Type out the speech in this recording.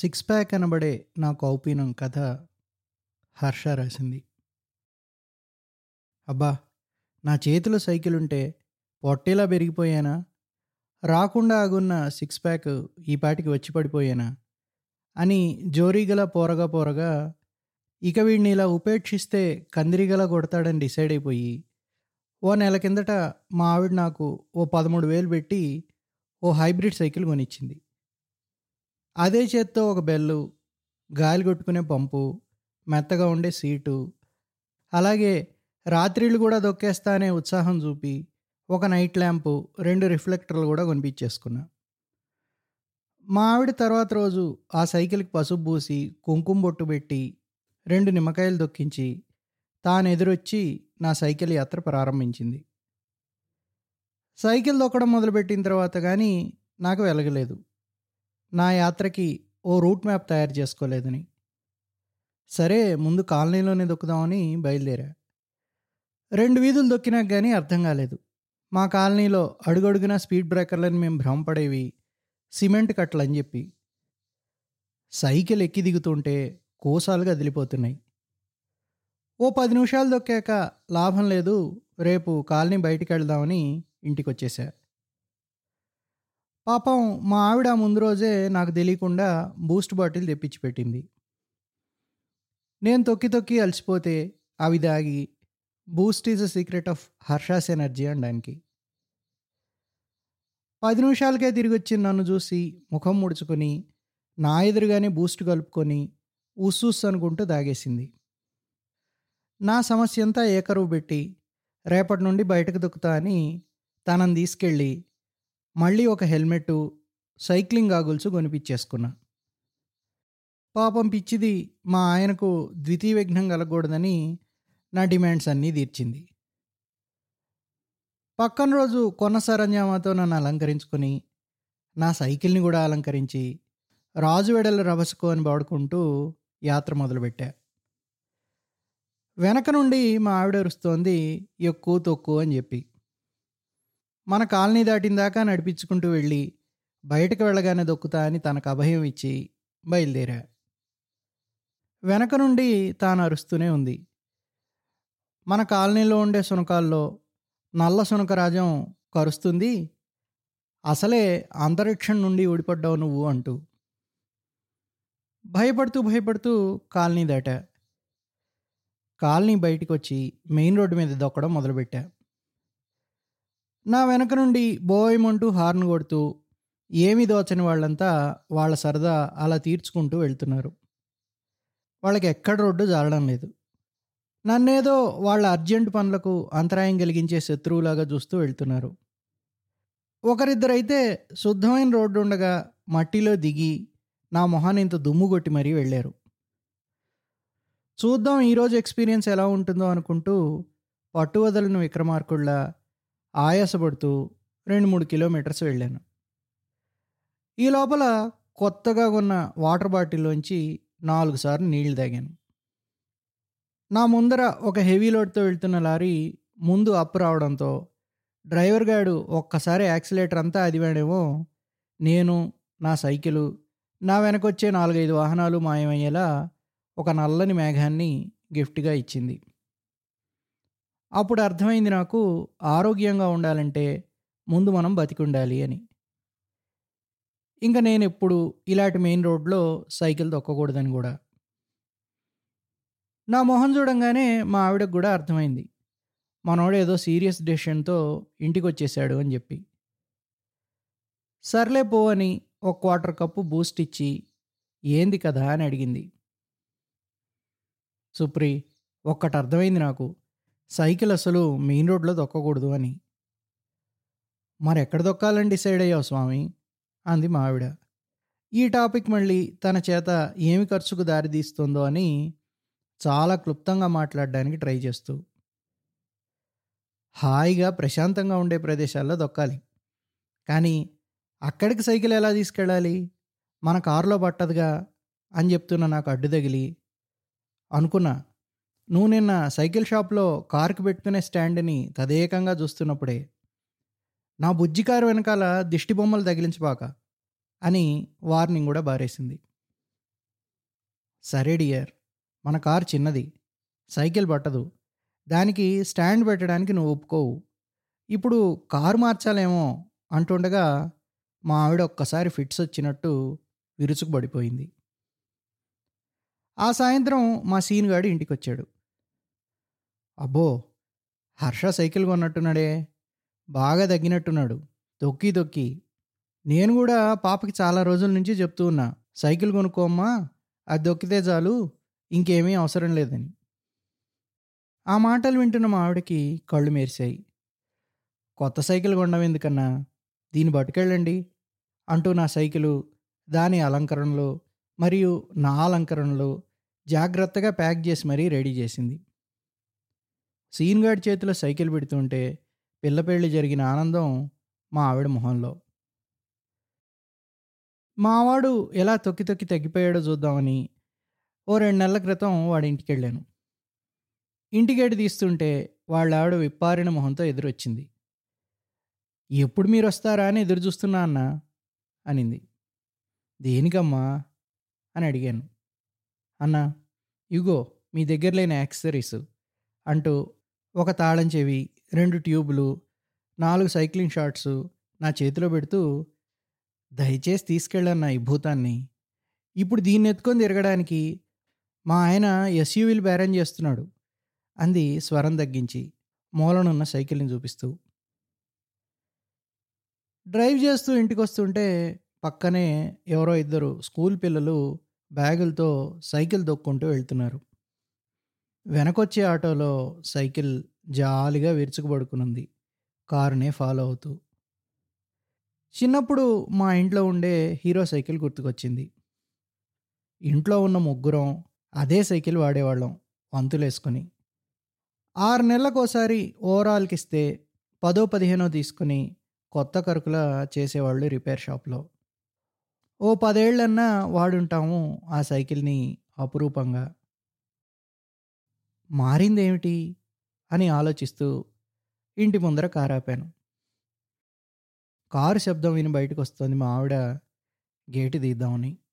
Six pack అనబడే నా కౌపీనం కథ హర్ష రాసింది. అబ్బా, నా చేతిలో సైకిల్ ఉంటే పొట్టేలా పెరిగిపోయానా? రాకుండా ఆగున్న సిక్స్ ప్యాక్ ఈ పాటికి వచ్చి పడిపోయానా అని జోరీగల పోరగా ఇక వీడిని ఇలా ఉపేక్షిస్తే కందిరిగల కొడతాడని డిసైడ్ అయిపోయి 1 నెల కిందట మా ఆవిడ నాకు 13,000 పెట్టి 1 హైబ్రిడ్ సైకిల్ కొనిచ్చింది. అదే చేత్తో 1 బెల్లు, గాలి కొట్టుకునే పంపు, మెత్తగా ఉండే సీటు, అలాగే రాత్రిళ్ళు కూడా దొక్కేస్తా అనే ఉత్సాహం చూపి 1 నైట్ ల్యాంపు, 2 రిఫ్లెక్టర్లు కూడా కొనిపించేసుకున్నా. మా ఆవిడ తర్వాత రోజు ఆ సైకిల్కి పసుపు పూసి, కుంకుమ బొట్టు పెట్టి, 2 నిమ్మకాయలు దొక్కించి తాను ఎదురొచ్చి నా సైకిల్ యాత్ర ప్రారంభించింది. సైకిల్ దొక్కడం మొదలుపెట్టిన తర్వాత కానీ నాకు వెలగలేదు. నా యాత్రకి ఓ రూట్ మ్యాప్ తయారు చేసుకోలేదని. సరే, ముందు కాలనీలోనే దొక్కుదామని బయలుదేరా. 2 వీధులు దొక్కినాక కానీ అర్థం కాలేదు. మా కాలనీలో అడుగడుగునా స్పీడ్ బ్రేకర్లని మేము భ్రమపడేవి, సిమెంట్ కట్టలని చెప్పి. సైకిల్ ఎక్కి దిగుతుంటే కోసాలుగా అదిలిపోతున్నాయి. 10 నిమిషాలు దొక్కాక లాభం లేదు, రేపు కాలనీ బయటికి వెళ్దామని ఇంటికి వచ్చేసా. పాపం మా ఆవిడ ముందు రోజే నాకు తెలియకుండా బూస్ట్ బాటిల్ తెప్పించి పెట్టింది. నేను తొక్కి అలసిపోతే అవి దాగి Boost is a secret of Harsha's energy అనడానికి. 10 నిమిషాలకే తిరిగి వచ్చి నన్ను చూసి ముఖం ముడుచుకొని నా ఎదురుగానే బూస్ట్ కలుపుకొని ఉస్సుస్ అనుకుంటూ దాగేసింది. నా సమస్య అంతా ఏకరువు పెట్టి రేపటి నుండి బయటకు దొక్కుతా అని తనని తీసుకెళ్ళి మళ్ళీ 1 హెల్మెట్టు, సైక్లింగ్ గాగుల్స్ కొనిపించేసుకున్నా. పాపం పిచ్చిది మా ఆయనకు ద్వితీయ విఘ్నం కలగకూడదని నా డిమాండ్స్ అన్నీ తీర్చింది. పక్కన రోజు కొన్న సరంజామాతో నన్ను అలంకరించుకుని, నా సైకిల్ని కూడా అలంకరించి, రాజు వెడల రభసుకు అని పాడుకుంటూ యాత్ర మొదలుపెట్టా. వెనక నుండి మా ఆవిడ అరుస్తోంది ఎక్కువ తొక్కు అని చెప్పి. మన కాలనీ దాటిన దాకా నడిపించుకుంటూ వెళ్ళి బయటకు వెళ్ళగానే దొక్కుతా అని తనకు అభయం ఇచ్చి బయలుదేరా. వెనక నుండి తాను అరుస్తూనే ఉంది. మన కాలనీలో ఉండే శునకాల్లో నల్ల శునకరాజం కరుస్తుంది, అసలే అంతరిక్షం నుండి ఊడిపడ్డావు నువ్వు అంటూ. భయపడుతూ కాలనీ దాటా. కాలనీ బయటికి వచ్చి మెయిన్ రోడ్డు మీద దొక్కడం మొదలుపెట్టా. నా వెనక నుండి బోయమంటూ హార్న్ కొడుతూ ఏమీ దోచని వాళ్ళంతా వాళ్ళ సరదా అలా తీర్చుకుంటూ వెళ్తున్నారు. వాళ్ళకి ఎక్కడ రోడ్డు జారడం లేదు. నన్నేదో వాళ్ళ అర్జెంటు పనులకు అంతరాయం కలిగించే శత్రువులాగా చూస్తూ వెళ్తున్నారు. ఒకరిద్దరైతే శుద్ధమైన రోడ్డు ఉండగా మట్టిలో దిగి నా మొహాన్ని ఇంత దుమ్ము కొట్టి మరీ వెళ్ళారు. చూద్దాం ఈరోజు ఎక్స్పీరియన్స్ ఎలా ఉంటుందో అనుకుంటూ పట్టువదలను విక్రమార్కుళ్ళ ఆయాసపడుతూ 2-3 కిలోమీటర్స్ వెళ్ళాను. ఈ లోపల కొత్తగా కొన్న వాటర్ బాటిల్లోంచి 4 సార్లు నీళ్లు తాగాను. నా ముందర 1 హెవీ లోడ్తో వెళ్తున్న లారీ ముందు అప్పు రావడంతో డ్రైవర్ గాడు ఒక్కసారి యాక్సిలేటర్ అంతా అదివాడేమో నేను, నా సైకిలు, నా వెనకొచ్చే 4-5 వాహనాలు మాయమయ్యేలా 1 నల్లని మేఘాన్ని గిఫ్ట్గా ఇచ్చింది. అప్పుడు అర్థమైంది నాకు, ఆరోగ్యంగా ఉండాలంటే ముందు మనం బతికి ఉండాలి అని. ఇంకా నేను ఎప్పుడు ఇలాంటి మెయిన్ రోడ్లో సైకిల్ తొక్కకూడదని కూడా. నా మొహం చూడంగానే మా ఆవిడకు కూడా అర్థమైంది, మనోడు ఏదో సీరియస్ డెసిషన్తో ఇంటికి వచ్చేసాడు అని చెప్పి. సర్లే పో అని 1/4 కప్పు బూస్ట్ ఇచ్చి ఏంది కదా అని అడిగింది. సుప్రీ, ఒక్కటి అర్థమైంది నాకు, సైకిల్ అసలు మెయిన్ రోడ్లో దొక్కకూడదు అని. మరెక్కడ దొక్కాలని డిసైడ్ అయ్యావు స్వామి అంది మా ఆవిడ. ఈ టాపిక్ మళ్ళీ తన చేత ఏమి ఖర్చుకు దారితీస్తుందో అని చాలా క్లుప్తంగా మాట్లాడడానికి ట్రై చేస్తూ. హాయిగా ప్రశాంతంగా ఉండే ప్రదేశాల్లో దొక్కాలి, కానీ అక్కడికి సైకిల్ ఎలా తీసుకెళ్ళాలి, మన కారులో పట్టదుగా అని చెప్తున్న నాకు అడ్డు తగిలి అనుకున్నా, నువ్వు నిన్న సైకిల్ షాప్లో కారుకు పెట్టుకునే స్టాండ్ని తదేకంగా చూస్తున్నప్పుడే. నా బుజ్జి కారు వెనకాల దిష్టి బొమ్మలు తగిలించబాక అని వార్నింగ్ కూడా బారేసింది. సరే డియర్, మన కారు చిన్నది, సైకిల్ పట్టదు, దానికి స్టాండ్ పెట్టడానికి నువ్వు ఒప్పుకోవు, ఇప్పుడు కారు మార్చాలేమో అంటుండగా మా ఆవిడ ఒక్కసారి ఫిట్స్ వచ్చినట్టు విరుచుకుపడిపోయింది. ఆ సాయంత్రం మా సీనుగాడు ఇంటికి వచ్చాడు. అబ్బో, హర్ష సైకిల్ కొన్నట్టున్నాడే, బాగా తగ్గినట్టున్నాడు, తొక్కి తొక్కి. నేను కూడా పాపకి చాలా రోజుల నుంచి చెప్తూ ఉన్నా, సైకిల్ కొనుక్కోమ్మా, అది దొక్కితే చాలు, ఇంకేమీ అవసరం లేదని. ఆ మాటలు వింటున్న మా ఆవిడకి కళ్ళు మెరిశాయి. కొత్త సైకిల్ కొండం ఎందుకన్నా, దీన్ని పట్టుకెళ్ళండి అంటూ నా సైకిలు, దాని అలంకరణలు మరియు నా అలంకరణలు జాగ్రత్తగా ప్యాక్ చేసి మరీ రెడీ చేసింది. సీన్గాడి చేతిలో సైకిల్ పెడుతుంటే పిల్ల పెళ్ళి జరిగిన ఆనందం మా ఆవిడ మొహంలో. మావాడు ఎలా తొక్కి తొక్కి తగ్గిపోయాడో చూద్దామని ఓ 2 నెలల క్రితం వాడి ఇంటికి వెళ్ళాను. ఇంటికేటి తీస్తుంటే వాళ్ళ ఆవిడ విప్పారిన మొహంతో ఎదురొచ్చింది. ఎప్పుడు మీరు వస్తారా అని ఎదురు చూస్తున్నా అన్న అనింది. దేనికమ్మా అని అడిగాను. అన్న, ఇగో మీ దగ్గర లేని యాక్సెసరీస్ అంటూ ఒక తాళం చెవి, 2 ట్యూబులు, 4 సైక్లింగ్ షార్ట్స్ నా చేతిలో పెడుతూ, దయచేసి తీసుకెళ్ళన్న ఈ భూతాన్ని, ఇప్పుడు దీన్ని ఎత్తుకొని తిరగడానికి మా ఆయన ఎస్యూవీలు బేరం చేస్తున్నాడు అంది స్వరం తగ్గించి, మూలనున్న సైకిల్ని చూపిస్తూ. డ్రైవ్ చేస్తూ ఇంటికి వస్తుంటే పక్కనే ఎవరో 2 స్కూల్ పిల్లలు బ్యాగులతో సైకిల్ దొక్కుంటూ వెళ్తున్నారు. వెనకొచ్చే ఆటోలో సైకిల్ జాలిగా విరుచుకుపడుకునుంది, కారునే ఫాలో అవుతూ. చిన్నప్పుడు మా ఇంట్లో ఉండే హీరో సైకిల్ గుర్తుకొచ్చింది. ఇంట్లో ఉన్న ముగ్గురం అదే సైకిల్ వాడేవాళ్ళం, వంతులేసుకొని. 6 నెలలకోసారి ఓవరాల్కి ఇస్తే 10-15 తీసుకుని కొత్త కరుకులా చేసేవాళ్ళు రిపేర్ షాప్లో. ఓ 10 ఏళ్ళన్నా వాడుంటాము ఆ సైకిల్ని అపురూపంగా. మారిందేమిటి అని ఆలోచిస్తూ ఇంటి ముందర కారు ఆపాను. కారు శబ్దం విని బయటకు వస్తోంది మా ఆవిడ, గేటు తీద్దామని.